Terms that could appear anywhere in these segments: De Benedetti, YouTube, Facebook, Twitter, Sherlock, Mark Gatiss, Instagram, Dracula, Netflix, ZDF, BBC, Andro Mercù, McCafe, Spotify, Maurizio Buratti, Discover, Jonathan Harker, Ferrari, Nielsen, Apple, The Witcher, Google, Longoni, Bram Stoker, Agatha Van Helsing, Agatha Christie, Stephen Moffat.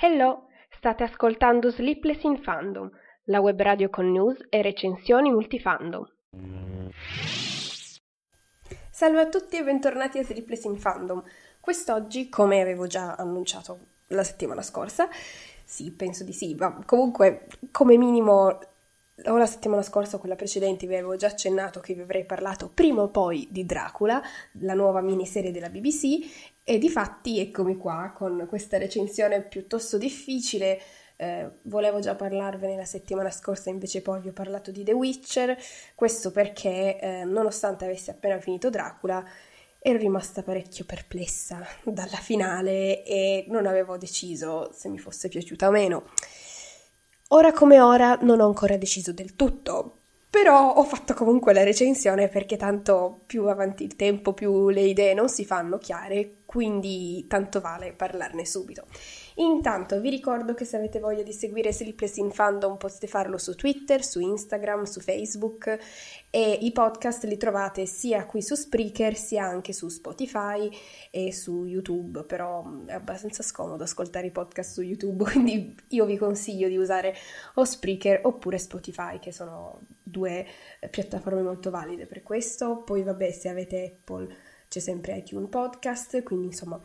Hello, state ascoltando Sleepless in Fandom, la web radio con news e recensioni multifandom. Salve a tutti e bentornati a Sleepless in Fandom. Quest'oggi, come avevo già annunciato la settimana scorsa, sì, penso di sì, ma comunque come minimo o la settimana scorsa o quella precedente vi avevo già accennato che vi avrei parlato prima o poi di Dracula, la nuova miniserie della BBC, e difatti eccomi qua con questa recensione piuttosto difficile. Volevo già parlarvene la settimana scorsa, invece poi vi ho parlato di The Witcher, questo perché nonostante avessi appena finito Dracula ero rimasta parecchio perplessa dalla finale e non avevo deciso se mi fosse piaciuta o meno. Ora come ora non ho ancora deciso del tutto, però ho fatto comunque la recensione perché tanto più avanti il tempo più le idee non si fanno chiare, quindi tanto vale parlarne subito. Intanto vi ricordo che se avete voglia di seguire Sleepless in Fandom potete farlo su Twitter, su Instagram, su Facebook, e i podcast li trovate sia qui su Spreaker sia anche su Spotify e su YouTube, però è abbastanza scomodo ascoltare i podcast su YouTube, quindi io vi consiglio di usare o Spreaker oppure Spotify, che sono due piattaforme molto valide per questo. Poi vabbè, se avete Apple c'è sempre iTunes Podcast, quindi insomma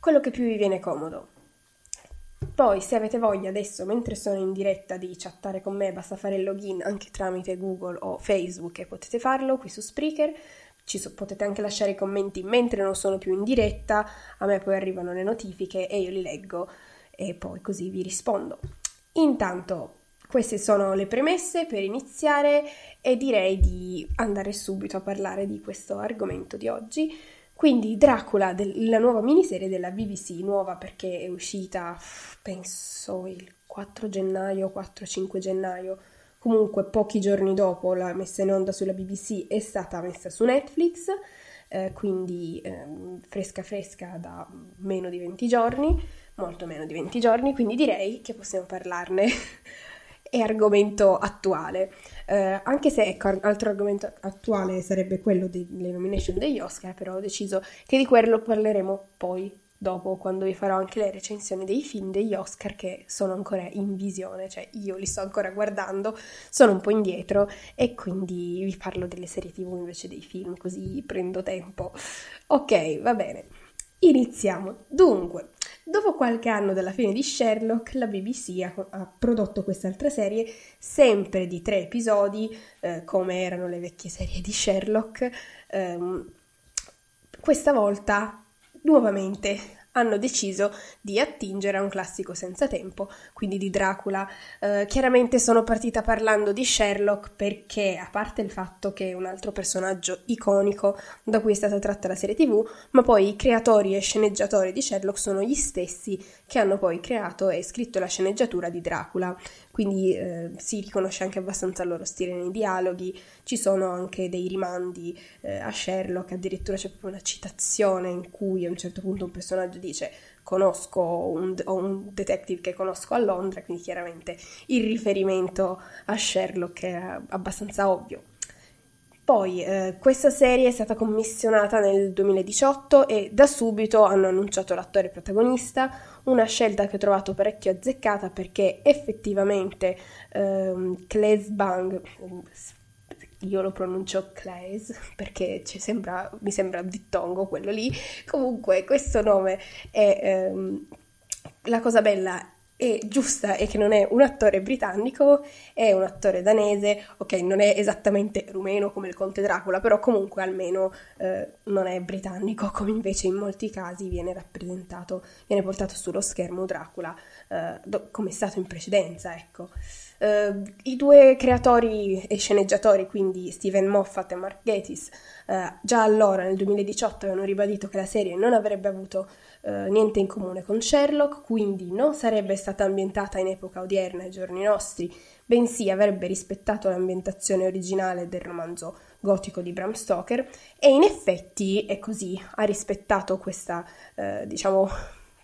quello che più vi viene comodo. Poi se avete voglia adesso, mentre sono in diretta, di chattare con me, basta fare il login anche tramite Google o Facebook e potete farlo qui su Spreaker. Potete anche lasciare i commenti mentre non sono più in diretta, a me poi arrivano le notifiche e io li leggo e poi così vi rispondo. Intanto queste sono le premesse per iniziare e direi di andare subito a parlare di questo argomento di oggi. Quindi Dracula, la nuova miniserie della BBC, nuova perché è uscita penso il 4 gennaio, 4-5 gennaio, comunque pochi giorni dopo la messa in onda sulla BBC è stata messa su Netflix, quindi fresca da meno di 20 giorni, molto meno di 20 giorni, quindi direi che possiamo parlarne. È argomento attuale, anche se ecco, altro argomento attuale sarebbe quello delle nomination degli Oscar, però ho deciso che di quello parleremo poi dopo, quando vi farò anche le recensioni dei film degli Oscar che sono ancora in visione, cioè io li sto ancora guardando, sono un po' indietro e quindi vi parlo delle serie TV invece dei film, così prendo tempo. Ok, va bene, iniziamo. Dunque, dopo qualche anno dalla fine di Sherlock, la BBC ha prodotto quest'altra serie, sempre di 3 episodi, come erano le vecchie serie di Sherlock. Questa volta, nuovamente, hanno deciso di attingere a un classico senza tempo, quindi di Dracula. Chiaramente sono partita parlando di Sherlock perché, a parte il fatto che è un altro personaggio iconico da cui è stata tratta la serie TV, ma poi i creatori e sceneggiatori di Sherlock sono gli stessi che hanno poi creato e scritto la sceneggiatura di Dracula, quindi si riconosce anche abbastanza il loro stile nei dialoghi, ci sono anche dei rimandi a Sherlock, addirittura c'è proprio una citazione in cui a un certo punto un personaggio dice conosco un detective che conosco a Londra, quindi chiaramente il riferimento a Sherlock è abbastanza ovvio. Poi questa serie è stata commissionata nel 2018 e da subito hanno annunciato l'attore protagonista, una scelta che ho trovato parecchio azzeccata perché effettivamente Claes Bang, io lo pronuncio Claes perché mi sembra dittongo quello lì, comunque questo nome è la cosa bella è giusta e che non è un attore britannico, è un attore danese, ok, non è esattamente rumeno come il conte Dracula, però comunque almeno non è britannico, come invece in molti casi viene rappresentato, viene portato sullo schermo Dracula, come è stato in precedenza, ecco. I due creatori e sceneggiatori, quindi Stephen Moffat e Mark Gatiss, già allora nel 2018 hanno ribadito che la serie non avrebbe avuto niente in comune con Sherlock, quindi non sarebbe stata ambientata in epoca odierna ai giorni nostri, bensì avrebbe rispettato l'ambientazione originale del romanzo gotico di Bram Stoker, e in effetti è così, ha rispettato questa, diciamo,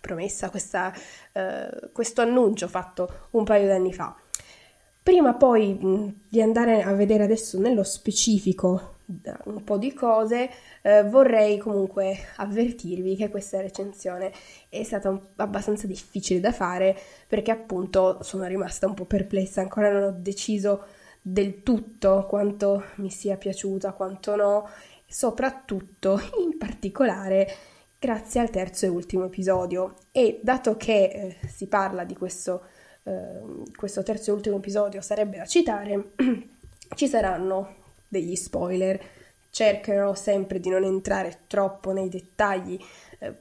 promessa, questo annuncio fatto un paio d'anni fa. Prima poi di andare a vedere adesso nello specifico un po' di cose, vorrei comunque avvertirvi che questa recensione è stata abbastanza difficile da fare, perché appunto sono rimasta un po' perplessa, ancora non ho deciso del tutto quanto mi sia piaciuta, quanto no, soprattutto in particolare grazie al terzo e ultimo episodio. E dato che si parla di questo terzo e ultimo episodio, sarebbe da citare, ci saranno degli spoiler. Cercherò sempre di non entrare troppo nei dettagli,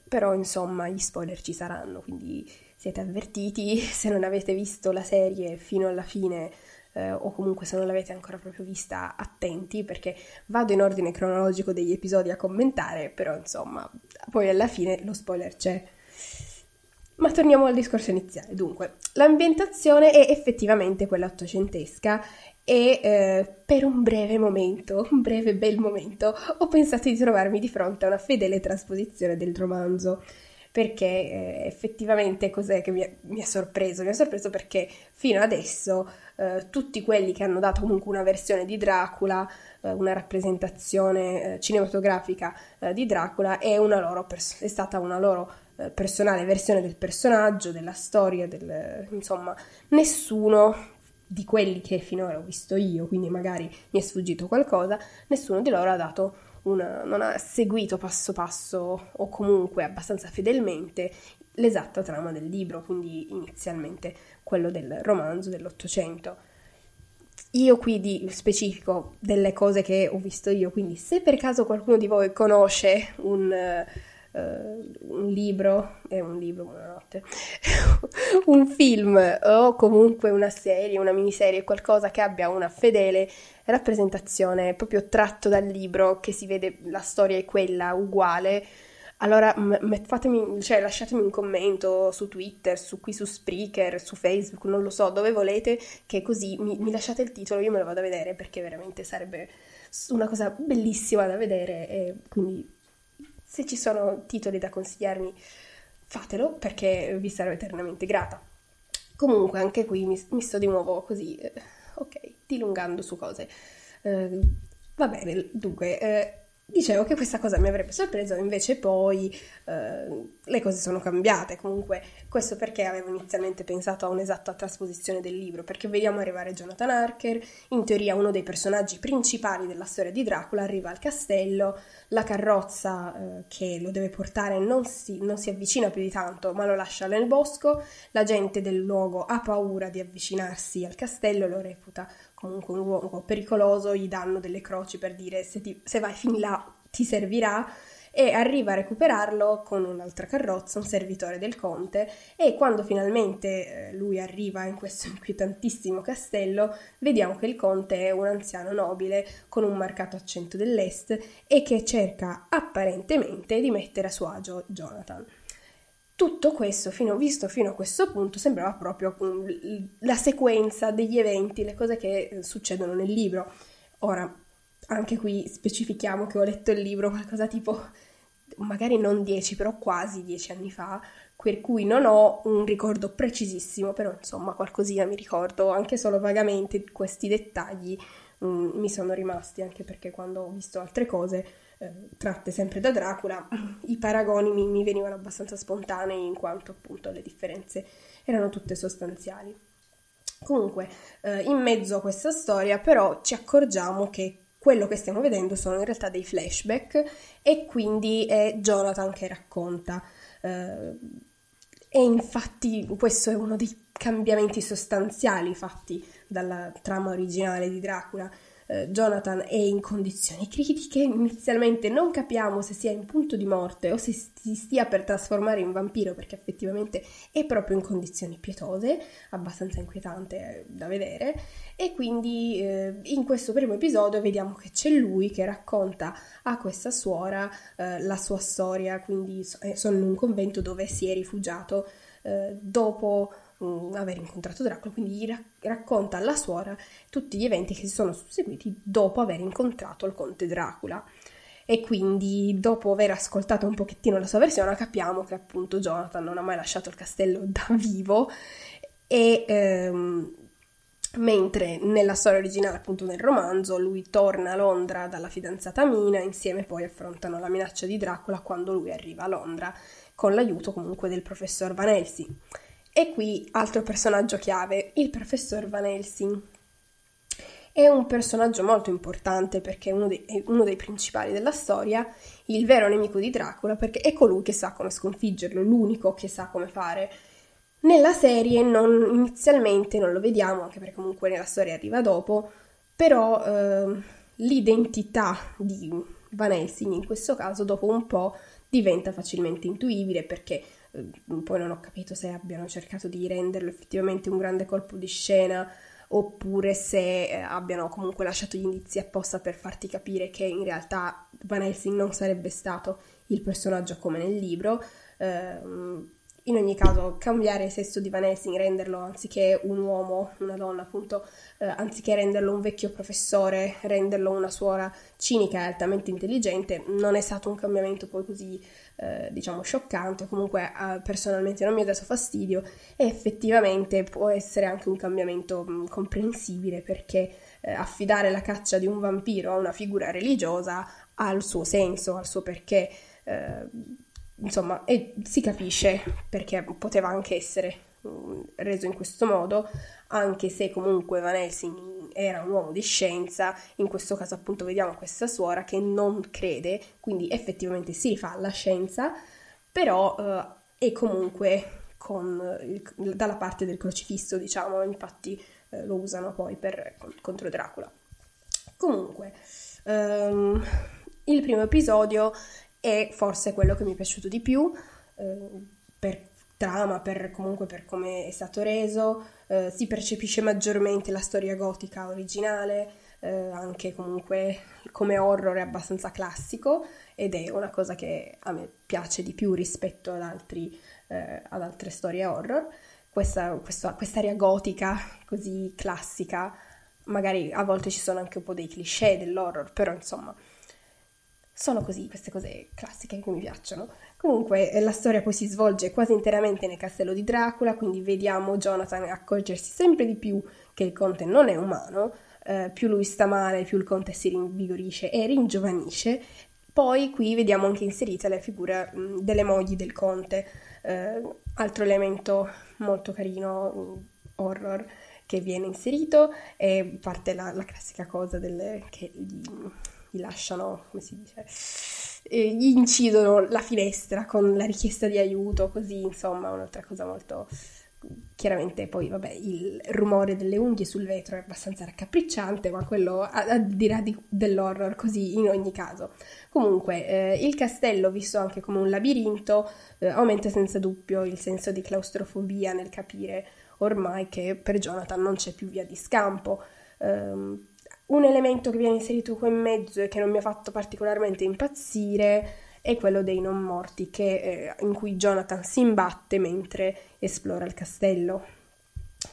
però insomma gli spoiler ci saranno, quindi siete avvertiti. Se non avete visto la serie fino alla fine, o comunque se non l'avete ancora proprio vista, attenti, perché vado in ordine cronologico degli episodi a commentare, però insomma poi alla fine lo spoiler c'è. Ma torniamo al discorso iniziale. Dunque, l'ambientazione è effettivamente quella ottocentesca e per un breve bel momento, ho pensato di trovarmi di fronte a una fedele trasposizione del romanzo, perché effettivamente cos'è che mi ha sorpreso? Mi ha sorpreso perché fino adesso tutti quelli che hanno dato comunque una versione di Dracula, una rappresentazione cinematografica di Dracula, è stata una loro personale versione del personaggio, della storia, insomma nessuno di quelli che finora ho visto io, quindi magari mi è sfuggito qualcosa, nessuno di loro ha dato non ha seguito passo passo o comunque abbastanza fedelmente l'esatta trama del libro, quindi inizialmente quello del romanzo dell'Ottocento. Io qui di specifico delle cose che ho visto io, quindi se per caso qualcuno di voi conosce un film o comunque una serie, una miniserie, qualcosa che abbia una fedele rappresentazione proprio tratto dal libro, che si vede la storia è quella uguale, allora lasciatemi un commento su Twitter, su Spreaker, su Facebook, non lo so, dove volete, che così mi lasciate il titolo, io me lo vado a vedere, perché veramente sarebbe una cosa bellissima da vedere. E quindi se ci sono titoli da consigliarmi, fatelo, perché vi sarò eternamente grata. Comunque anche qui mi sto di nuovo così, dilungando su cose. Va bene, dunque, dicevo che questa cosa mi avrebbe sorpreso, invece poi le cose sono cambiate. Comunque questo perché avevo inizialmente pensato a un'esatta trasposizione del libro, perché vediamo arrivare Jonathan Harker, in teoria uno dei personaggi principali della storia di Dracula, arriva al castello, la carrozza che lo deve portare non si avvicina più di tanto, ma lo lascia nel bosco, la gente del luogo ha paura di avvicinarsi al castello, lo reputa comunque un luogo pericoloso, gli danno delle croci per dire se vai fin là ti servirà, e arriva a recuperarlo con un'altra carrozza, un servitore del conte, e quando finalmente lui arriva in questo inquietantissimo castello vediamo che il conte è un anziano nobile con un marcato accento dell'est e che cerca apparentemente di mettere a suo agio Jonathan. Tutto questo, fino a questo punto, sembrava proprio la sequenza degli eventi, le cose che succedono nel libro. Ora, anche qui specifichiamo che ho letto il libro qualcosa tipo, magari non 10, però quasi 10 anni fa, per cui non ho un ricordo precisissimo, però insomma qualcosina mi ricordo, anche solo vagamente questi dettagli mi sono rimasti, anche perché quando ho visto altre cose tratte sempre da Dracula, i paragoni mi venivano abbastanza spontanei, in quanto appunto le differenze erano tutte sostanziali. Comunque, in mezzo a questa storia però ci accorgiamo che quello che stiamo vedendo sono in realtà dei flashback, e quindi è Jonathan che racconta E infatti questo è uno dei cambiamenti sostanziali fatti dalla trama originale di Dracula. Jonathan è in condizioni critiche, inizialmente non capiamo se sia in punto di morte o se si stia per trasformare in vampiro, perché effettivamente è proprio in condizioni pietose, abbastanza inquietante da vedere, e quindi in questo primo episodio vediamo che c'è lui che racconta a questa suora la sua storia, quindi sono in un convento dove si è rifugiato dopo aver incontrato Dracula, quindi gli racconta alla suora tutti gli eventi che si sono susseguiti dopo aver incontrato il conte Dracula, e quindi dopo aver ascoltato un pochettino la sua versione capiamo che appunto Jonathan non ha mai lasciato il castello da vivo, e mentre nella storia originale, appunto nel romanzo, lui torna a Londra dalla fidanzata Mina, insieme poi affrontano la minaccia di Dracula quando lui arriva a Londra con l'aiuto comunque del professor Van Helsing. E qui altro personaggio chiave, il professor Van Helsing. È un personaggio molto importante perché è uno dei principali della storia, il vero nemico di Dracula, perché è colui che sa come sconfiggerlo, l'unico che sa come fare. Nella serie inizialmente non lo vediamo, anche perché comunque nella storia arriva dopo, però l'identità di Van Helsing in questo caso dopo un po' diventa facilmente intuibile, perché poi non ho capito se abbiano cercato di renderlo effettivamente un grande colpo di scena oppure se abbiano comunque lasciato gli indizi apposta per farti capire che in realtà Van Helsing non sarebbe stato il personaggio come nel libro. In ogni caso, cambiare il sesso di Van Helsing, renderlo anziché un uomo, una donna appunto, anziché renderlo un vecchio professore, renderlo una suora cinica e altamente intelligente, non è stato un cambiamento poi così scioccante, comunque personalmente non mi ha dato fastidio, e effettivamente può essere anche un cambiamento comprensibile, perché affidare la caccia di un vampiro a una figura religiosa ha il suo senso, ha il suo perché, insomma, e si capisce perché poteva anche essere reso in questo modo, anche se comunque Van Helsing era un uomo di scienza. In questo caso appunto vediamo questa suora che non crede, quindi effettivamente si rifà alla scienza, però è comunque dalla parte del crocifisso, diciamo, infatti lo usano poi contro Dracula. Comunque, il primo episodio è forse quello che mi è piaciuto di più per trama, per come è stato reso. Si percepisce maggiormente la storia gotica originale, anche comunque come horror è abbastanza classico, ed è una cosa che a me piace di più rispetto ad altre storie horror. Quest'area gotica così classica, magari a volte ci sono anche un po' dei cliché dell'horror, però insomma sono così, queste cose classiche che mi piacciono. Comunque la storia poi si svolge quasi interamente nel castello di Dracula, quindi vediamo Jonathan accorgersi sempre di più che il conte non è umano, più lui sta male, più il conte si rinvigorisce e ringiovanisce. Poi qui vediamo anche inserita la figura delle mogli del conte, altro elemento molto carino, horror, che viene inserito, e parte la classica cosa che gli lasciano, come si dice, gli incidono la finestra con la richiesta di aiuto, così insomma un'altra cosa molto chiaramente. Poi vabbè, il rumore delle unghie sul vetro è abbastanza raccapricciante, ma quello al di là dell'horror, così in ogni caso. Comunque il castello, visto anche come un labirinto, aumenta senza dubbio il senso di claustrofobia nel capire ormai che per Jonathan non c'è più via di scampo. Un elemento che viene inserito qua in mezzo e che non mi ha fatto particolarmente impazzire è quello dei non morti, in cui Jonathan si imbatte mentre esplora il castello.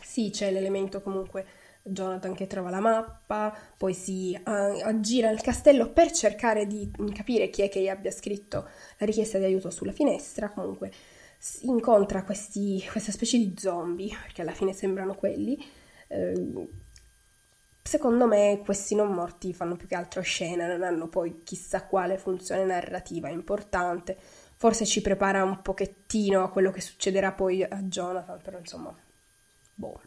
Sì, c'è l'elemento comunque Jonathan che trova la mappa, poi si aggira il castello per cercare di capire chi è che gli abbia scritto la richiesta di aiuto sulla finestra. Comunque si incontra questa specie di zombie, perché alla fine sembrano quelli. Secondo me questi non morti fanno più che altro scena, non hanno poi chissà quale funzione narrativa importante, forse ci prepara un pochettino a quello che succederà poi a Jonathan, però insomma, boh.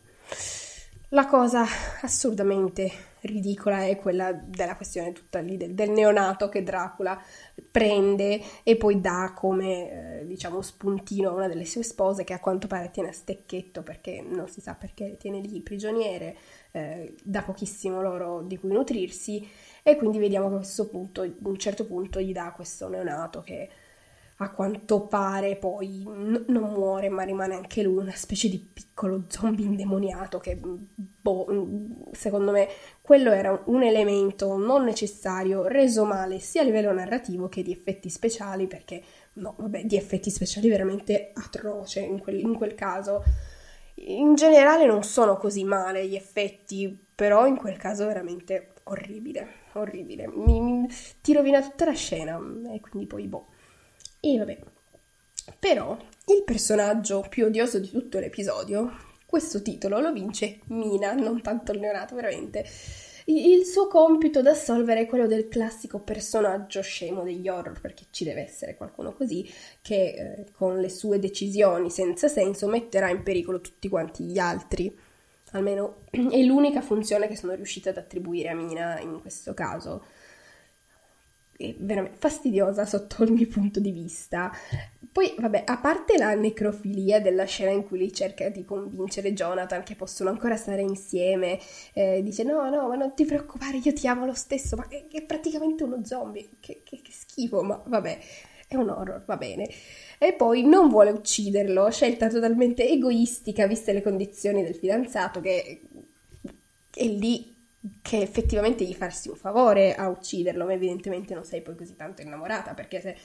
La cosa assurdamente ridicola è quella della questione tutta lì del neonato che Dracula prende e poi dà come spuntino a una delle sue spose, che a quanto pare tiene a stecchetto, perché non si sa perché tiene lì prigioniere, da pochissimo loro di cui nutrirsi, e quindi vediamo che a questo punto, a un certo punto, gli dà questo neonato che a quanto pare poi non muore, ma rimane anche lui una specie di piccolo zombie indemoniato che, secondo me, quello era un elemento non necessario, reso male sia a livello narrativo che di effetti speciali, perché, di effetti speciali veramente atroce in quel caso. In generale non sono così male gli effetti, però in quel caso veramente orribile. Ti rovina tutta la scena, e quindi poi E vabbè, però il personaggio più odioso di tutto l'episodio, questo titolo lo vince Mina, non tanto il neonato, veramente. Il suo compito da assolvere è quello del classico personaggio scemo degli horror, perché ci deve essere qualcuno così che con le sue decisioni senza senso metterà in pericolo tutti quanti gli altri. Almeno è l'unica funzione che sono riuscita ad attribuire a Mina in questo caso. È veramente fastidiosa sotto ogni punto di vista. Poi, a parte la necrofilia della scena in cui lei cerca di convincere Jonathan che possono ancora stare insieme, dice no, ma non ti preoccupare, io ti amo lo stesso, ma è praticamente uno zombie, che schifo, ma è un horror, va bene. E poi non vuole ucciderlo, scelta totalmente egoistica, viste le condizioni del fidanzato, che è lì che effettivamente gli farsi un favore a ucciderlo, ma evidentemente non sei poi così tanto innamorata, perché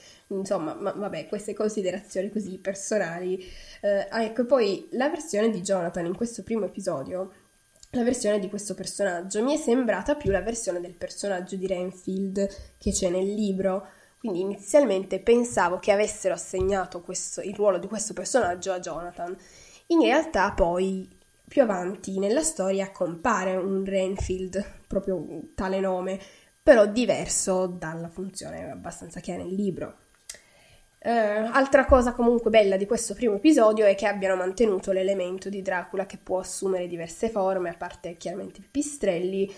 queste considerazioni così personali. Ecco, poi la versione di Jonathan in questo primo episodio, la versione di questo personaggio, mi è sembrata più la versione del personaggio di Renfield che c'è nel libro, quindi inizialmente pensavo che avessero assegnato il ruolo di questo personaggio a Jonathan. In realtà poi più avanti nella storia compare un Renfield, proprio tale nome, però diverso dalla funzione abbastanza che ha nel libro. Altra cosa comunque bella di questo primo episodio è che abbiano mantenuto l'elemento di Dracula che può assumere diverse forme, a parte chiaramente i pipistrelli,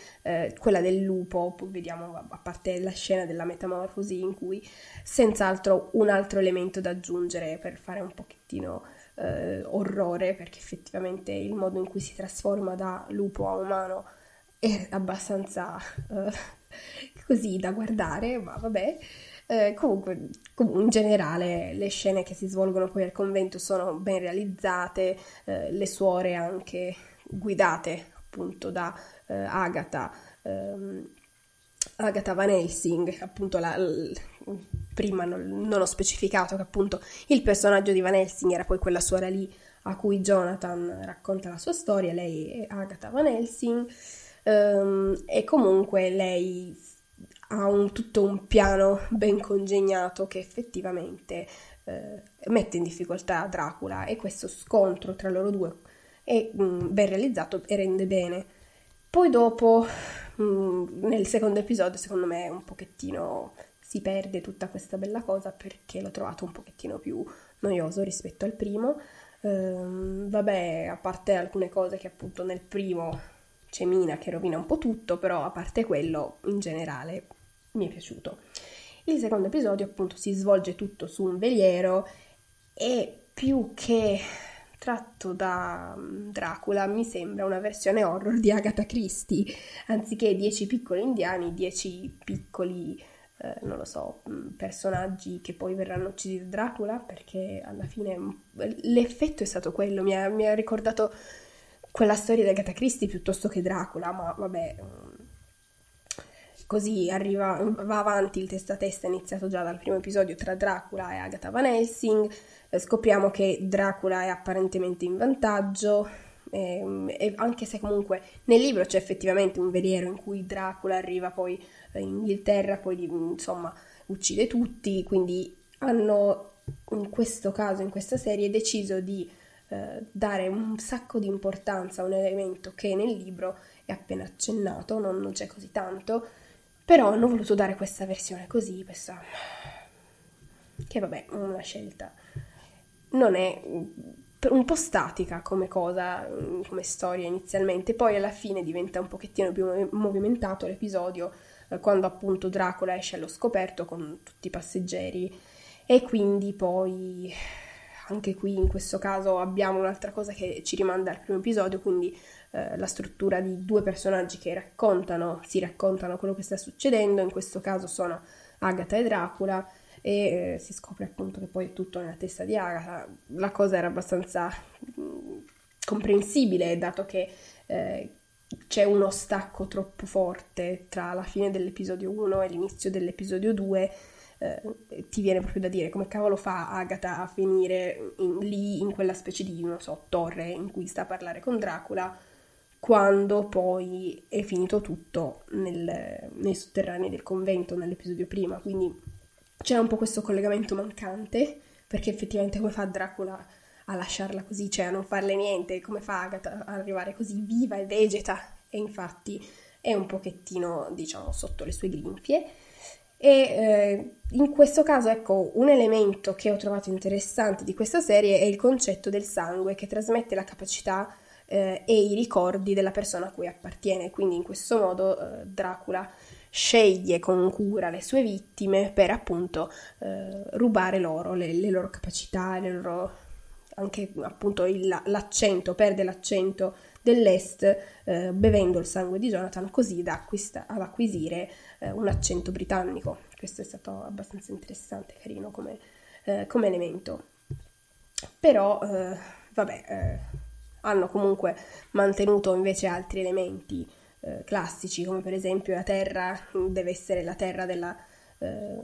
quella del lupo, poi vediamo, a parte la scena della metamorfosi, in cui senz'altro un altro elemento da aggiungere per fare un pochettino orrore, perché effettivamente il modo in cui si trasforma da lupo a umano è abbastanza così da guardare, ma comunque in generale le scene che si svolgono poi al convento sono ben realizzate, le suore anche guidate appunto da Agatha Van Helsing, appunto prima non ho specificato che appunto il personaggio di Van Helsing era poi quella suora lì a cui Jonathan racconta la sua storia, lei è Agatha Van Helsing, e comunque lei ha tutto un piano ben congegnato che effettivamente mette in difficoltà Dracula, e questo scontro tra loro due è ben realizzato e rende bene. Poi dopo, nel secondo episodio, secondo me un pochettino si perde tutta questa bella cosa, perché l'ho trovato un pochettino più noioso rispetto al primo. A parte alcune cose che appunto nel primo c'è Mina che rovina un po' tutto, però a parte quello in generale mi è piaciuto. Il secondo episodio appunto si svolge tutto su un veliero, e più che tratto da Dracula mi sembra una versione horror di Agatha Christie, anziché 10 piccoli indiani, 10 piccoli personaggi che poi verranno uccisi da Dracula, perché alla fine l'effetto è stato quello, mi ha ricordato quella storia di Agatha Christie piuttosto che Dracula, così va avanti il testa a testa iniziato già dal primo episodio tra Dracula e Agatha Van Helsing. Scopriamo che Dracula è apparentemente in vantaggio, e anche se comunque nel libro c'è effettivamente un veliero in cui Dracula arriva poi in Inghilterra, poi uccide tutti, quindi hanno in questo caso, in questa serie, deciso di dare un sacco di importanza a un elemento che nel libro è appena accennato, non c'è così tanto, però hanno voluto dare questa versione così, questa una scelta non è un po' statica come cosa, come storia inizialmente, poi alla fine diventa un pochettino più movimentato l'episodio quando appunto Dracula esce allo scoperto con tutti i passeggeri, e quindi poi anche qui in questo caso abbiamo un'altra cosa che ci rimanda al primo episodio, quindi la struttura di due personaggi che si raccontano quello che sta succedendo, in questo caso sono Agatha e Dracula, e si scopre appunto che poi è tutto nella testa di Agatha. La cosa era abbastanza comprensibile, dato che c'è uno stacco troppo forte tra la fine dell'episodio 1 e l'inizio dell'episodio 2, ti viene proprio da dire come cavolo fa Agatha a finire lì in quella specie di, non so, torre in cui sta a parlare con Dracula, quando poi è finito tutto nei sotterranei del convento nell'episodio prima. Quindi c'è un po' questo collegamento mancante, perché effettivamente come fa Dracula a lasciarla così, cioè a non farle niente, come fa Agatha ad arrivare così viva e vegeta, e infatti è un pochettino, diciamo, sotto le sue grinfie. E in questo caso, ecco, un elemento che ho trovato interessante di questa serie è il concetto del sangue, che trasmette la capacità e i ricordi della persona a cui appartiene. Quindi in questo modo Dracula sceglie con cura le sue vittime per appunto rubare loro le loro capacità, le loro, anche appunto l'accento, perde l'accento dell'est bevendo il sangue di Jonathan, così da acquisire un accento britannico. Questo è stato abbastanza interessante, carino come elemento. Però hanno comunque mantenuto invece altri elementi classici, come per esempio la terra deve essere la terra della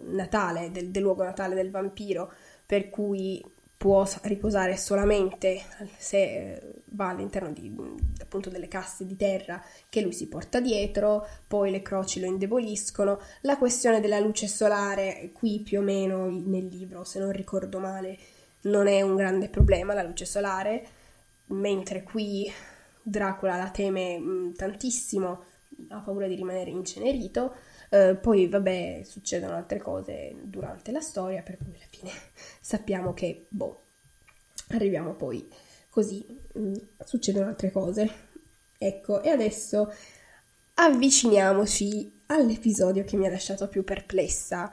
natale, del luogo natale del vampiro, per cui può riposare solamente se va all'interno di, appunto, delle casse di terra che lui si porta dietro. Poi le croci lo indeboliscono, la questione della luce solare qui più o meno nel libro, se non ricordo male, non è un grande problema la luce solare, mentre qui Dracula la teme tantissimo, ha paura di rimanere incenerito. Poi vabbè, succedono altre cose durante la storia, per cui alla fine sappiamo che arriviamo poi così, succedono altre cose, ecco. E adesso avviciniamoci all'episodio che mi ha lasciato più perplessa.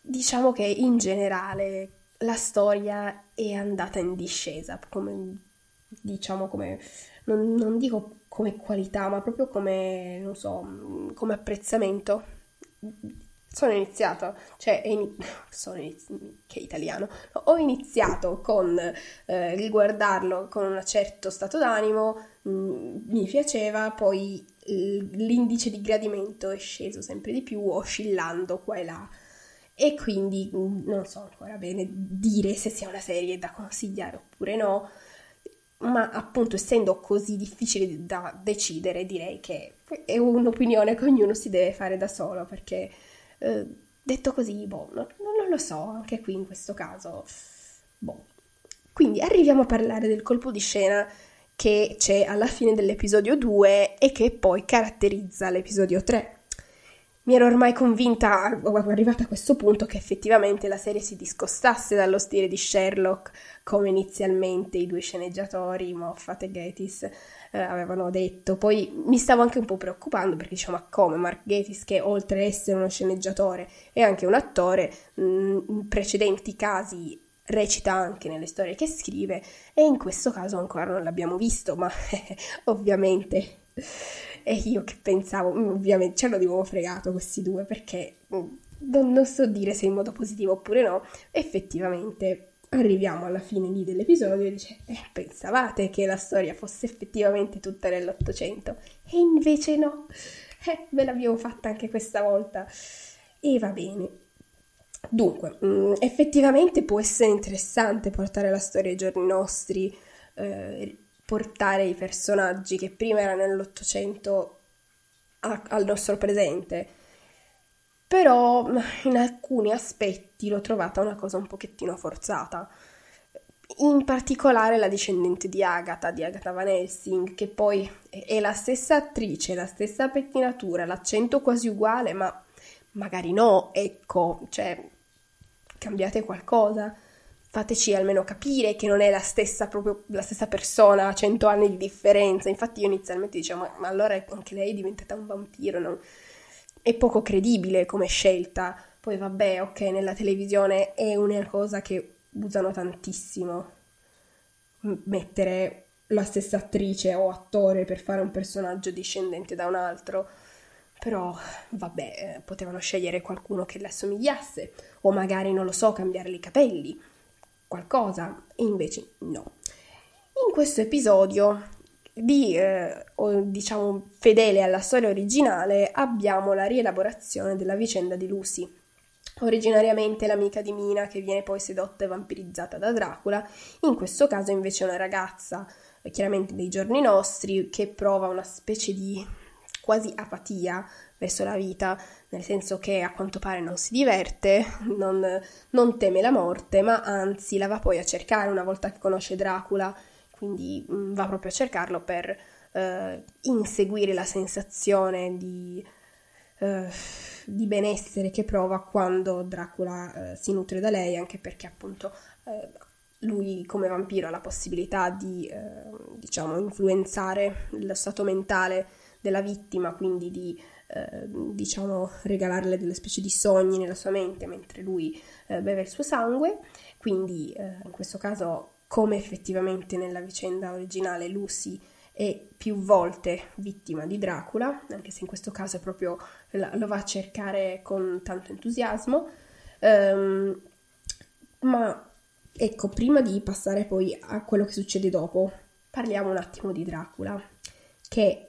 Diciamo che in generale la storia è andata in discesa, come non dico come qualità, ma proprio come, non so, come apprezzamento. Ho iniziato con riguardarlo con un certo stato d'animo, mi piaceva, poi l'indice di gradimento è sceso sempre di più, oscillando qua e là, e quindi non so ancora bene dire se sia una serie da consigliare oppure no. Ma appunto, essendo così difficile da decidere, direi che è un'opinione che ognuno si deve fare da solo, perché detto così, non lo so, anche qui in questo caso, Quindi arriviamo a parlare del colpo di scena che c'è alla fine dell'episodio 2 e che poi caratterizza l'episodio 3. Mi ero ormai convinta, arrivata a questo punto, che effettivamente la serie si discostasse dallo stile di Sherlock, come inizialmente i due sceneggiatori, Moffat e Gatiss, avevano detto. Poi mi stavo anche un po' preoccupando, perché diciamo, ma come Mark Gatiss, che oltre ad essere uno sceneggiatore è anche un attore, in precedenti casi recita anche nelle storie che scrive, e in questo caso ancora non l'abbiamo visto, ma ovviamente, e io che pensavo, ovviamente ce lo avevo fregato questi due, perché non so dire se in modo positivo oppure no, effettivamente arriviamo alla fine lì dell'episodio e dice, pensavate che la storia fosse effettivamente tutta nell'Ottocento, e invece no, ve l'abbiamo fatta anche questa volta, e va bene. Dunque, effettivamente può essere interessante portare la storia ai giorni nostri, portare i personaggi che prima erano nell'Ottocento al nostro presente, però in alcuni aspetti l'ho trovata una cosa un pochettino forzata, in particolare la discendente di Agatha Van Helsing, che poi è la stessa attrice, la stessa pettinatura, l'accento quasi uguale, ma magari no, ecco, cioè cambiate qualcosa, fateci almeno capire che non è la stessa, proprio la stessa persona, 100 anni di differenza. Infatti io inizialmente dicevo, ma allora anche lei è diventata un vampiro, no? È poco credibile come scelta. Poi vabbè, ok, nella televisione è una cosa che usano tantissimo, mettere la stessa attrice o attore per fare un personaggio discendente da un altro. Però, vabbè, potevano scegliere qualcuno che le assomigliasse, o magari, non lo so, cambiare i capelli, qualcosa, e invece no. In questo episodio, diciamo, fedele alla storia originale, abbiamo la rielaborazione della vicenda di Lucy, originariamente l'amica di Mina che viene poi sedotta e vampirizzata da Dracula. In questo caso invece è una ragazza, chiaramente dei giorni nostri, che prova una specie di quasi apatia verso la vita, nel senso che a quanto pare non si diverte, non teme la morte, ma anzi la va poi a cercare una volta che conosce Dracula, quindi va proprio a cercarlo per inseguire la sensazione di benessere che prova quando Dracula si nutre da lei, anche perché appunto lui come vampiro ha la possibilità di diciamo influenzare lo stato mentale della vittima, quindi di diciamo regalarle delle specie di sogni nella sua mente mentre lui beve il suo sangue. Quindi in questo caso, come effettivamente nella vicenda originale, Lucy è più volte vittima di Dracula, anche se in questo caso proprio lo va a cercare con tanto entusiasmo. Ma ecco, prima di passare poi a quello che succede dopo, parliamo un attimo di Dracula, che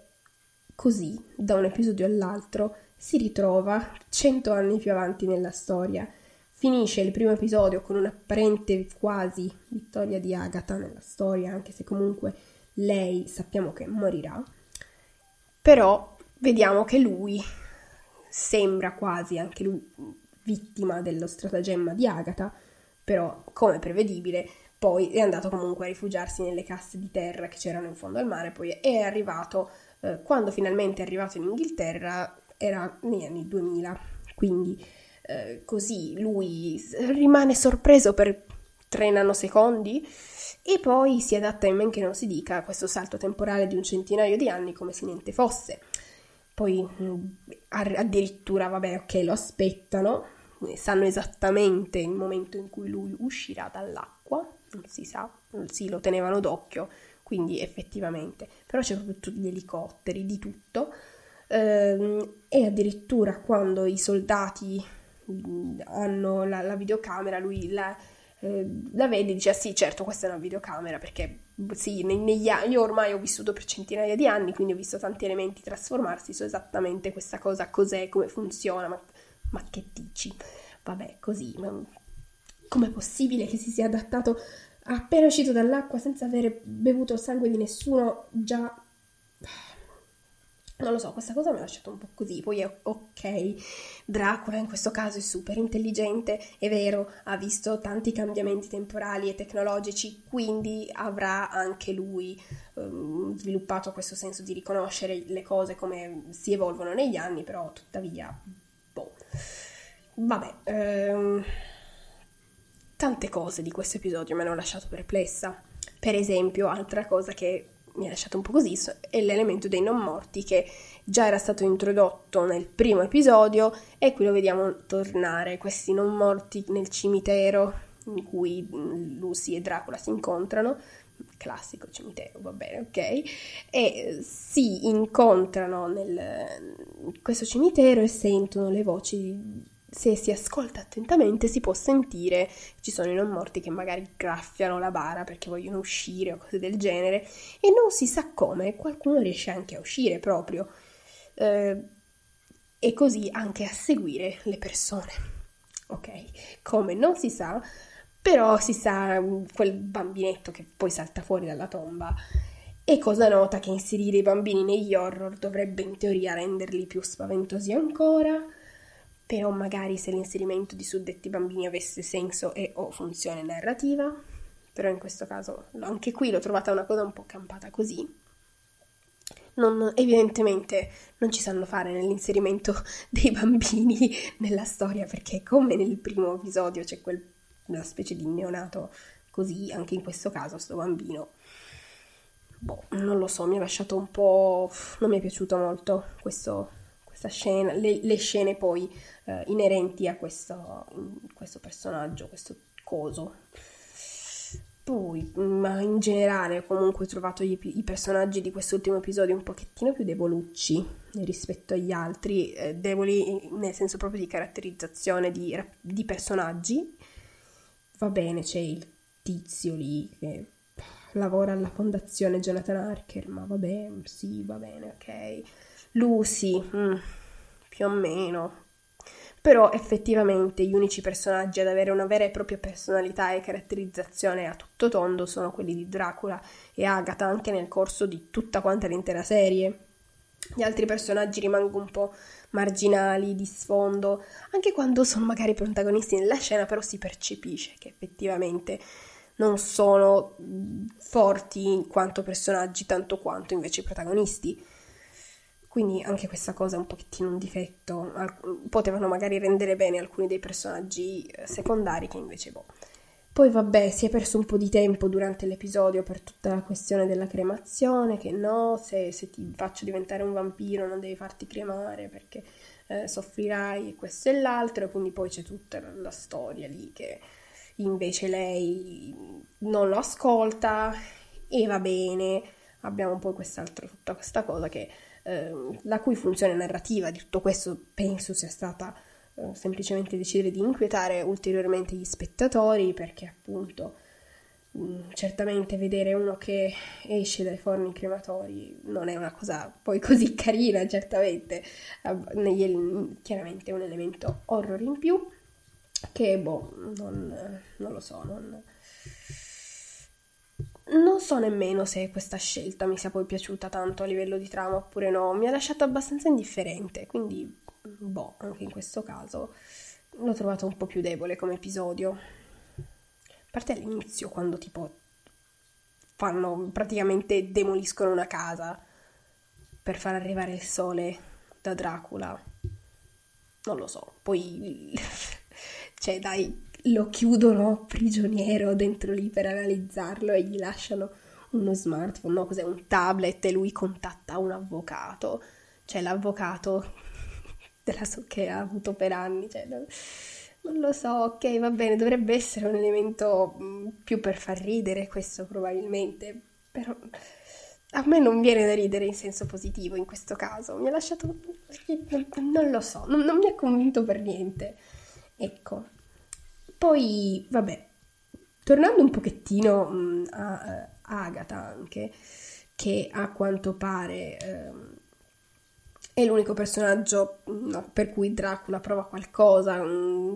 così, da un episodio all'altro, si ritrova 100 anni più avanti nella storia. Finisce il primo episodio con un'apparente quasi vittoria di Agatha nella storia, anche se comunque lei sappiamo che morirà. Però vediamo che lui sembra quasi anche lui vittima dello stratagemma di Agatha, però come prevedibile poi è andato comunque a rifugiarsi nelle casse di terra che c'erano in fondo al mare, poi è arrivato... Quando finalmente è arrivato in Inghilterra era negli anni 2000, quindi così lui rimane sorpreso per 3 nanosecondi e poi si adatta, in men che non si dica, a questo salto temporale di un centinaio di anni come se niente fosse. Poi addirittura, vabbè, ok, lo aspettano, sanno esattamente il momento in cui lui uscirà dall'acqua, non si sa, sì, lo tenevano d'occhio. Quindi effettivamente, però c'è proprio gli elicotteri, di tutto, e addirittura quando i soldati hanno la videocamera, lui la vede e dice, ah sì, certo, questa è una videocamera, perché sì, io ormai ho vissuto per centinaia di anni, quindi ho visto tanti elementi trasformarsi, so esattamente questa cosa, cos'è, come funziona, ma che dici? Vabbè, così, ma com'è possibile che si sia adattato... appena uscito dall'acqua senza aver bevuto il sangue di nessuno? Già, non lo so, questa cosa mi ha lasciato un po' così. Poi è ok, Dracula in questo caso è super intelligente, è vero, ha visto tanti cambiamenti temporali e tecnologici, quindi avrà anche lui sviluppato questo senso di riconoscere le cose come si evolvono negli anni, però tuttavia, boh, vabbè, tante cose di questo episodio mi hanno lasciato perplessa. Per esempio, altra cosa che mi ha lasciato un po' così è l'elemento dei non morti, che già era stato introdotto nel primo episodio, e qui lo vediamo tornare, questi non morti nel cimitero in cui Lucy e Dracula si incontrano, classico cimitero, va bene, ok? E si incontrano in questo cimitero e sentono le voci. Se si ascolta attentamente si può sentire, ci sono i non morti che magari graffiano la bara perché vogliono uscire o cose del genere, e non si sa come qualcuno riesce anche a uscire proprio, e così anche a seguire le persone, ok? Come non si sa, però si sa quel bambinetto che poi salta fuori dalla tomba. E cosa nota? Che inserire i bambini negli horror dovrebbe in teoria renderli più spaventosi ancora, però magari se l'inserimento di suddetti bambini avesse senso e o funzione narrativa, però in questo caso anche qui l'ho trovata una cosa un po' campata così. Evidentemente non ci sanno fare nell'inserimento dei bambini nella storia, perché come nel primo episodio c'è una specie di neonato così, anche in questo caso sto bambino, non lo so, mi ha lasciato un po', non mi è piaciuto molto questa scena, le scene poi inerenti a questo personaggio, questo coso. Poi, ma in generale, comunque ho trovato i personaggi di quest'ultimo episodio un pochettino più debolucci rispetto agli altri, deboli nel senso proprio di caratterizzazione di personaggi. Va bene, c'è il tizio lì che lavora alla fondazione Jonathan Harker, ma vabbè, sì, va bene, ok. Lucy, più o meno, però effettivamente gli unici personaggi ad avere una vera e propria personalità e caratterizzazione a tutto tondo sono quelli di Dracula e Agatha, anche nel corso di tutta quanta l'intera serie. Gli altri personaggi rimangono un po' marginali, di sfondo, anche quando sono magari protagonisti nella scena, però si percepisce che effettivamente non sono forti in quanto personaggi tanto quanto invece i protagonisti. Quindi anche questa cosa è un pochettino un difetto, potevano magari rendere bene alcuni dei personaggi secondari che invece Poi vabbè, si è perso un po' di tempo durante l'episodio per tutta la questione della cremazione, che no, se ti faccio diventare un vampiro non devi farti cremare perché soffrirai questo e l'altro, e quindi poi c'è tutta la storia lì che invece lei non lo ascolta e va bene. Abbiamo poi tutta questa cosa che la cui funzione narrativa di tutto questo penso sia stata semplicemente decidere di inquietare ulteriormente gli spettatori, perché appunto certamente vedere uno che esce dai forni crematori non è una cosa poi così carina, certamente chiaramente è un elemento horror in più che non lo so, non so nemmeno se questa scelta mi sia poi piaciuta tanto a livello di trama oppure no, mi ha lasciato abbastanza indifferente, quindi anche in questo caso l'ho trovato un po' più debole come episodio. A parte all'inizio, quando tipo praticamente demoliscono una casa per far arrivare il sole da Dracula, non lo so, poi cioè dai, lo chiudono prigioniero dentro lì per analizzarlo e gli lasciano uno smartphone, no, cos'è, un tablet, e lui contatta un avvocato, cioè l'avvocato che ha avuto per anni, cioè non lo so, ok, va bene, dovrebbe essere un elemento più per far ridere questo probabilmente, però a me non viene da ridere in senso positivo in questo caso, mi ha lasciato, non lo so, non mi ha convinto per niente, ecco. Poi, vabbè, tornando un pochettino a Agatha anche, che a quanto pare è l'unico personaggio per cui Dracula prova qualcosa,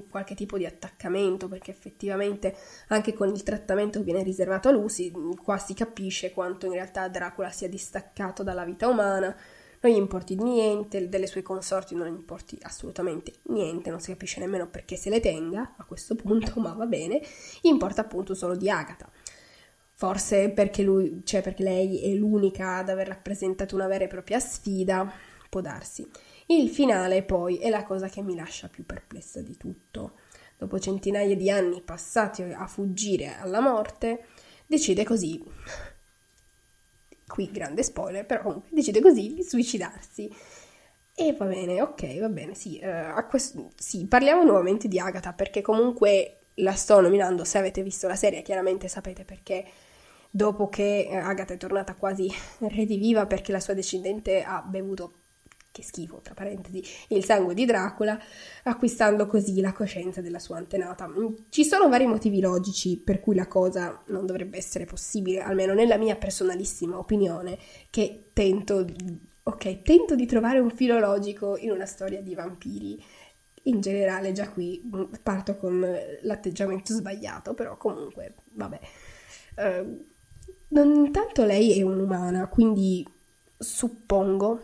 qualche tipo di attaccamento, perché effettivamente anche con il trattamento che viene riservato a Lucy, qua si capisce quanto in realtà Dracula sia distaccato dalla vita umana, non gli importi niente, delle sue consorti non gli importi assolutamente niente, non si capisce nemmeno perché se le tenga a questo punto, ma va bene, gli importa appunto solo di Agatha. Forse perché lei è l'unica ad aver rappresentato una vera e propria sfida, può darsi. Il finale poi è la cosa che mi lascia più perplessa di tutto. Dopo centinaia di anni passati a fuggire alla morte, decide così... qui grande spoiler, però comunque decide così di suicidarsi, e va bene, ok, va bene, sì, parliamo nuovamente di Agatha, perché comunque la sto nominando, se avete visto la serie chiaramente sapete perché, dopo che Agatha è tornata quasi rediviva perché la sua discendente ha bevuto, che schifo tra parentesi, il sangue di Dracula, acquistando così la coscienza della sua antenata. Ci sono vari motivi logici per cui la cosa non dovrebbe essere possibile, almeno nella mia personalissima opinione, che tento di trovare un filo logico in una storia di vampiri. In generale già qui parto con l'atteggiamento sbagliato, però comunque, vabbè. Intanto lei è un'umana, quindi suppongo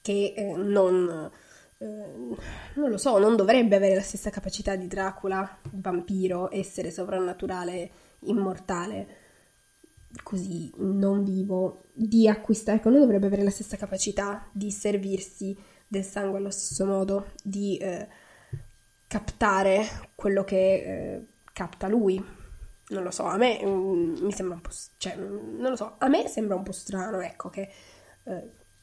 che non dovrebbe avere la stessa capacità di Dracula, vampiro, essere sovrannaturale, immortale, così non vivo, di acquistare, non dovrebbe avere la stessa capacità di servirsi del sangue allo stesso modo, di captare quello che capta lui. Non lo so, a me mi sembra un po', a me sembra un po' strano, ecco, che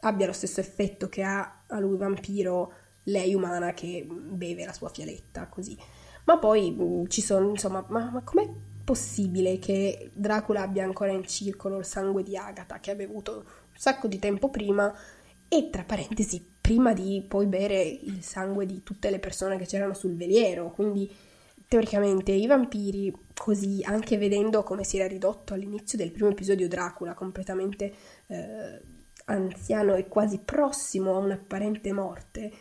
abbia lo stesso effetto che ha a lui vampiro lei umana che beve la sua fialetta, così. Ma poi ci sono, insomma, ma com'è possibile che Dracula abbia ancora in circolo il sangue di Agatha che ha bevuto un sacco di tempo prima e, tra parentesi, prima di poi bere il sangue di tutte le persone che c'erano sul veliero? Quindi teoricamente i vampiri, così, anche vedendo come si era ridotto all'inizio del primo episodio Dracula, completamente anziano e quasi prossimo a un'apparente morte,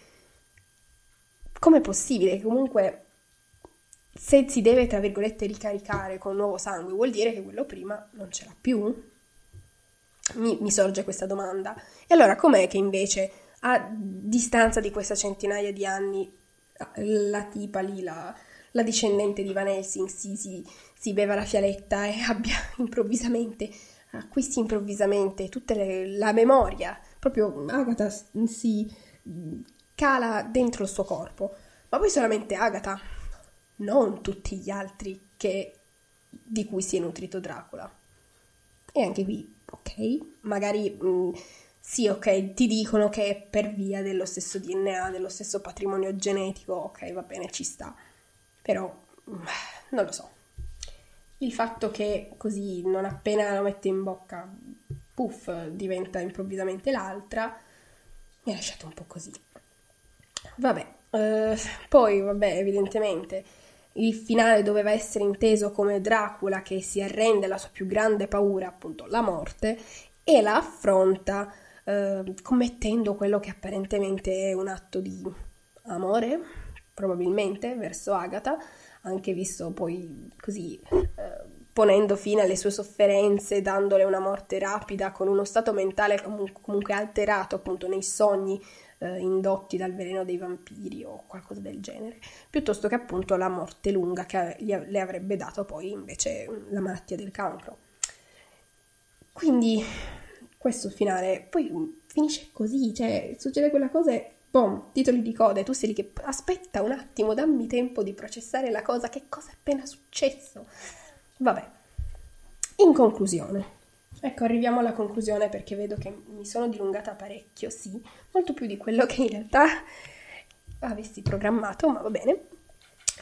com'è possibile? Comunque, se si deve, tra virgolette, ricaricare con nuovo sangue, vuol dire che quello prima non ce l'ha più? Mi sorge questa domanda. E allora com'è che invece, a distanza di questa centinaia di anni, la tipa lì, la discendente di Van Helsing, si beva la fialetta e abbia acquisti improvvisamente tutta la memoria, proprio Agatha si cala dentro il suo corpo, ma poi solamente Agatha, non tutti gli altri di cui si è nutrito Dracula. E anche qui, ok, magari sì, ok, ti dicono che è per via dello stesso DNA, dello stesso patrimonio genetico, ok, va bene, ci sta, però non lo so. Il fatto che così non appena lo mette in bocca, puff, diventa improvvisamente l'altra, mi ha lasciato un po' così. Vabbè, evidentemente il finale doveva essere inteso come Dracula che si arrende alla sua più grande paura, appunto la morte, e la affronta commettendo quello che apparentemente è un atto di amore, probabilmente, verso Agatha, anche visto poi così, ponendo fine alle sue sofferenze, dandole una morte rapida, con uno stato mentale comunque alterato, appunto nei sogni indotti dal veleno dei vampiri o qualcosa del genere, piuttosto che appunto la morte lunga che le avrebbe dato poi invece la malattia del cancro. Quindi questo finale poi finisce così, cioè succede quella cosa e boom, titoli di coda, e tu sei lì che aspetta un attimo, dammi tempo di processare la cosa, che cosa è appena successo? Vabbè, in conclusione, ecco, arriviamo alla conclusione perché vedo che mi sono dilungata parecchio, sì, molto più di quello che in realtà avessi programmato, ma va bene.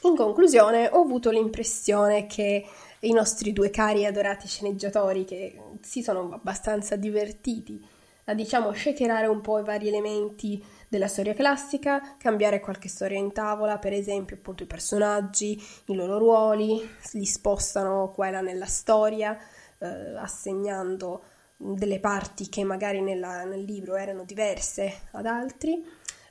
In conclusione, ho avuto l'impressione che i nostri due cari e adorati sceneggiatori, che si sono abbastanza divertiti a, diciamo, shakerare un po' i vari elementi della storia classica, cambiare qualche storia in tavola, per esempio appunto i personaggi, i loro ruoli, li spostano qua e là nella storia, assegnando delle parti che magari nel libro erano diverse ad altri,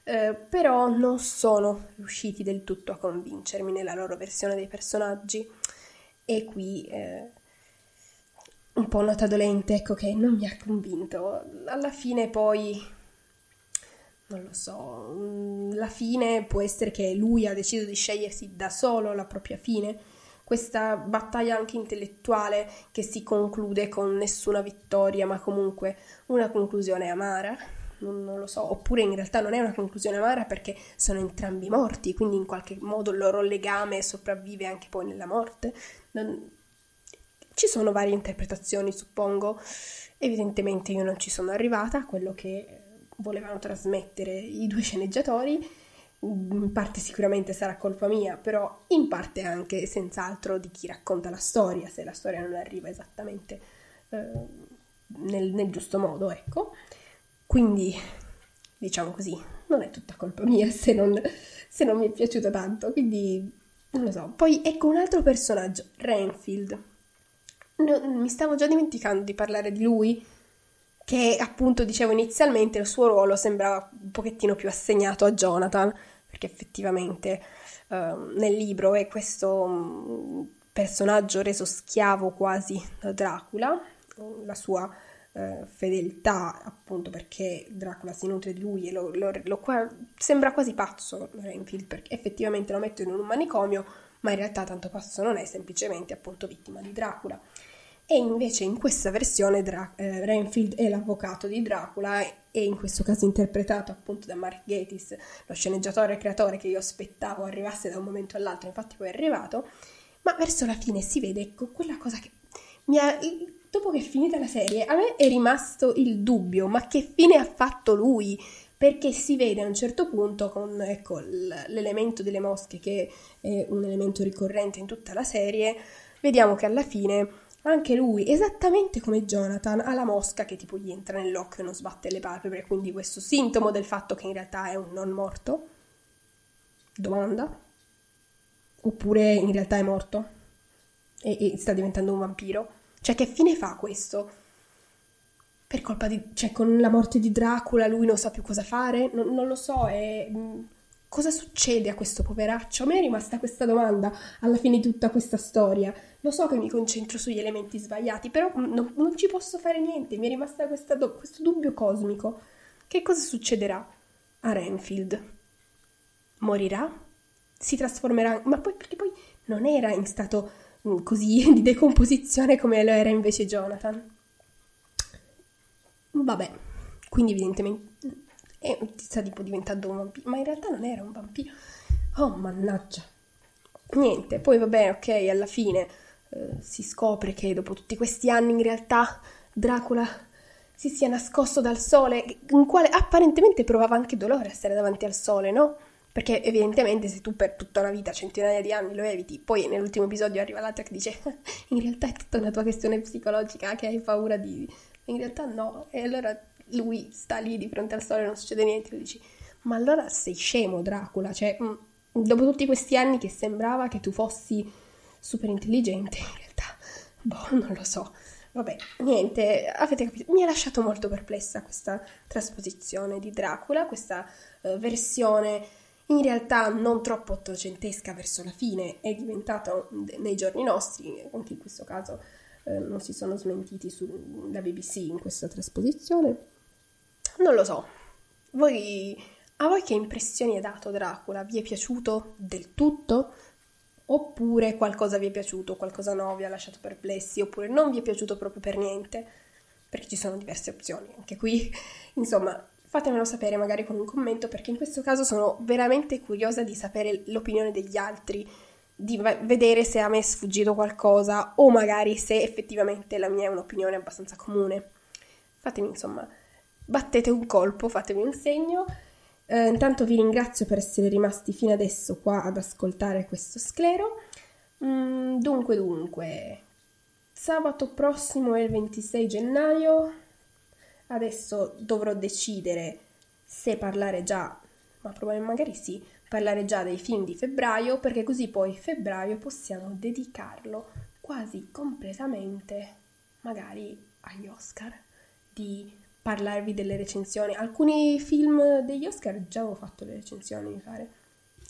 però non sono riusciti del tutto a convincermi nella loro versione dei personaggi, e qui un po' nota dolente, ecco, che non mi ha convinto. Alla fine poi, non lo so, la fine può essere che lui ha deciso di scegliersi da solo la propria fine, questa battaglia anche intellettuale che si conclude con nessuna vittoria, ma comunque una conclusione amara, non lo so, oppure in realtà non è una conclusione amara perché sono entrambi morti, quindi in qualche modo il loro legame sopravvive anche poi nella morte. Ci sono varie interpretazioni, suppongo, evidentemente io non ci sono arrivata a quello che volevano trasmettere i due sceneggiatori, in parte sicuramente sarà colpa mia, però in parte anche senz'altro di chi racconta la storia, se la storia non arriva esattamente nel giusto modo, ecco. Quindi, diciamo così, non è tutta colpa mia se non mi è piaciuto tanto, quindi non lo so. Poi ecco un altro personaggio, Renfield. Mi stavo già dimenticando di parlare di lui, che appunto dicevo inizialmente il suo ruolo sembrava un pochettino più assegnato a Jonathan, perché effettivamente nel libro è questo personaggio reso schiavo quasi da Dracula, la sua fedeltà appunto perché Dracula si nutre di lui e sembra quasi pazzo Renfield, perché effettivamente lo mettono in un manicomio, ma in realtà tanto pazzo non è, semplicemente appunto vittima di Dracula. E invece in questa versione Renfield è l'avvocato di Dracula, e in questo caso interpretato appunto da Mark Gatiss, lo sceneggiatore e creatore che io aspettavo arrivasse da un momento all'altro, infatti poi è arrivato, ma verso la fine si vede, ecco, quella cosa che dopo che è finita la serie a me è rimasto il dubbio, ma che fine ha fatto lui? Perché si vede a un certo punto con ecco, l'elemento delle mosche, che è un elemento ricorrente in tutta la serie, vediamo che alla fine anche lui, esattamente come Jonathan, ha la mosca che tipo gli entra nell'occhio e non sbatte le palpebre, quindi questo sintomo del fatto che in realtà è un non morto? Domanda? Oppure in realtà è morto? E sta diventando un vampiro? Cioè che fine fa questo? Per colpa di... cioè con la morte di Dracula lui non sa più cosa fare? Non lo so, è... Cosa succede a questo poveraccio? A me è rimasta questa domanda alla fine di tutta questa storia. Lo so che mi concentro sugli elementi sbagliati, però non ci posso fare niente. Mi è rimasta questo dubbio cosmico. Che cosa succederà a Renfield? Morirà? Si trasformerà? Ma poi perché poi non era in stato così di decomposizione come lo era invece Jonathan. Vabbè, quindi evidentemente... E sta tipo diventando un vampiro, ma in realtà non era un vampiro. Oh, mannaggia. Niente, poi vabbè, ok, alla fine si scopre che dopo tutti questi anni in realtà Dracula si sia nascosto dal sole, in quale apparentemente provava anche dolore a stare davanti al sole, no? Perché evidentemente se tu per tutta una vita, centinaia di anni lo eviti, poi nell'ultimo episodio arriva l'altra che dice in realtà è tutta una tua questione psicologica che hai paura di... In realtà no, e allora... Lui sta lì di fronte al sole, non succede niente, lui dici, ma allora sei scemo Dracula, cioè dopo tutti questi anni che sembrava che tu fossi super intelligente, in realtà, boh, non lo so, vabbè, niente, avete capito, mi ha lasciato molto perplessa questa trasposizione di Dracula, questa versione in realtà non troppo ottocentesca verso la fine, è diventata nei giorni nostri, anche in questo caso non si sono smentiti sulla BBC in questa trasposizione. Non lo so, a voi che impressioni ha dato Dracula? Vi è piaciuto del tutto? Oppure qualcosa vi è piaciuto, qualcosa no, vi ha lasciato perplessi, oppure non vi è piaciuto proprio per niente? Perché ci sono diverse opzioni, anche qui. Insomma, fatemelo sapere magari con un commento, perché in questo caso sono veramente curiosa di sapere l'opinione degli altri, di vedere se a me è sfuggito qualcosa o magari se effettivamente la mia è un'opinione abbastanza comune. Fatemi insomma... Battete un colpo, fatemi un segno. Intanto vi ringrazio per essere rimasti fino adesso qua ad ascoltare questo sclero. Dunque, sabato prossimo è il 26 gennaio. Adesso dovrò decidere se parlare già, ma probabilmente magari sì, parlare già dei film di febbraio, perché così poi febbraio possiamo dedicarlo quasi completamente magari agli Oscar, di... parlarvi delle recensioni. Alcuni film degli Oscar già avevo fatto le recensioni, mi pare.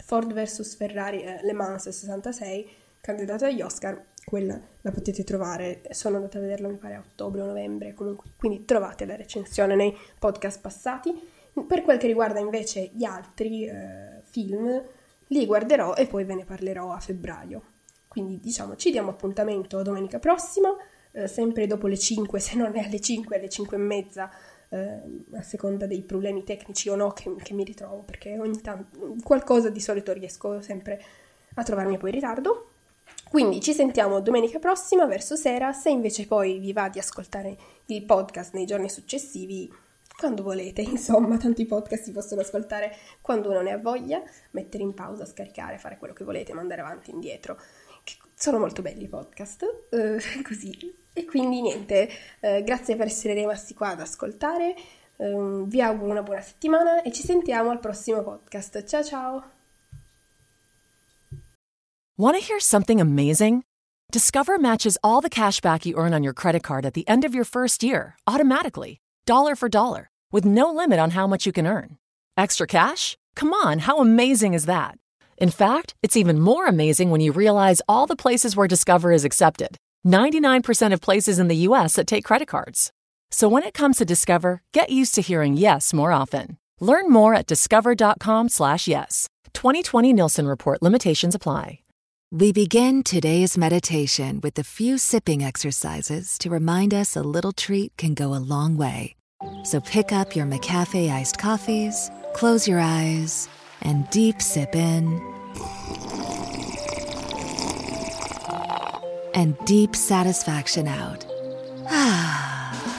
Ford vs Ferrari, Le Mans 66, candidato agli Oscar, quella la potete trovare, sono andata a vederla mi pare a ottobre o novembre comunque, quindi trovate la recensione nei podcast passati. Per quel che riguarda invece gli altri film, li guarderò e poi ve ne parlerò a febbraio. Quindi diciamo ci diamo appuntamento domenica prossima, sempre dopo le 5, se non è alle 5, alle 5 e mezza, a seconda dei problemi tecnici o no che mi ritrovo, perché ogni tanto qualcosa di solito riesco sempre a trovarmi poi in ritardo. Quindi ci sentiamo domenica prossima verso sera. Se invece poi vi va di ascoltare il podcast nei giorni successivi, quando volete, insomma, tanti podcast si possono ascoltare quando uno ne ha voglia, mettere in pausa, scaricare, fare quello che volete, mandare avanti e indietro. Sono molto belli i podcast, così. E quindi niente, grazie per essere rimasti qua ad ascoltare, vi auguro una buona settimana e ci sentiamo al prossimo podcast. Ciao ciao! Want to hear something amazing? Discover matches all the cash back you earn on your credit card at the end of your first year, automatically, dollar for dollar, with no limit on how much you can earn. Extra cash? Come on, how amazing is that? In fact, it's even more amazing when you realize all the places where Discover is accepted. 99% of places in the U.S. that take credit cards. So when it comes to Discover, get used to hearing yes more often. Learn more at discover.com/yes. 2020 Nielsen Report limitations apply. We begin today's meditation with a few sipping exercises to remind us a little treat can go a long way. So pick up your McCafe iced coffees, close your eyes, and deep sip in and deep satisfaction out.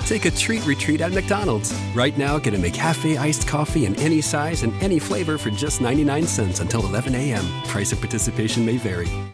Take a treat retreat at McDonald's. Right now, get a McCafe iced coffee in any size and any flavor for just 99 cents until 11 a.m. Price of participation may vary.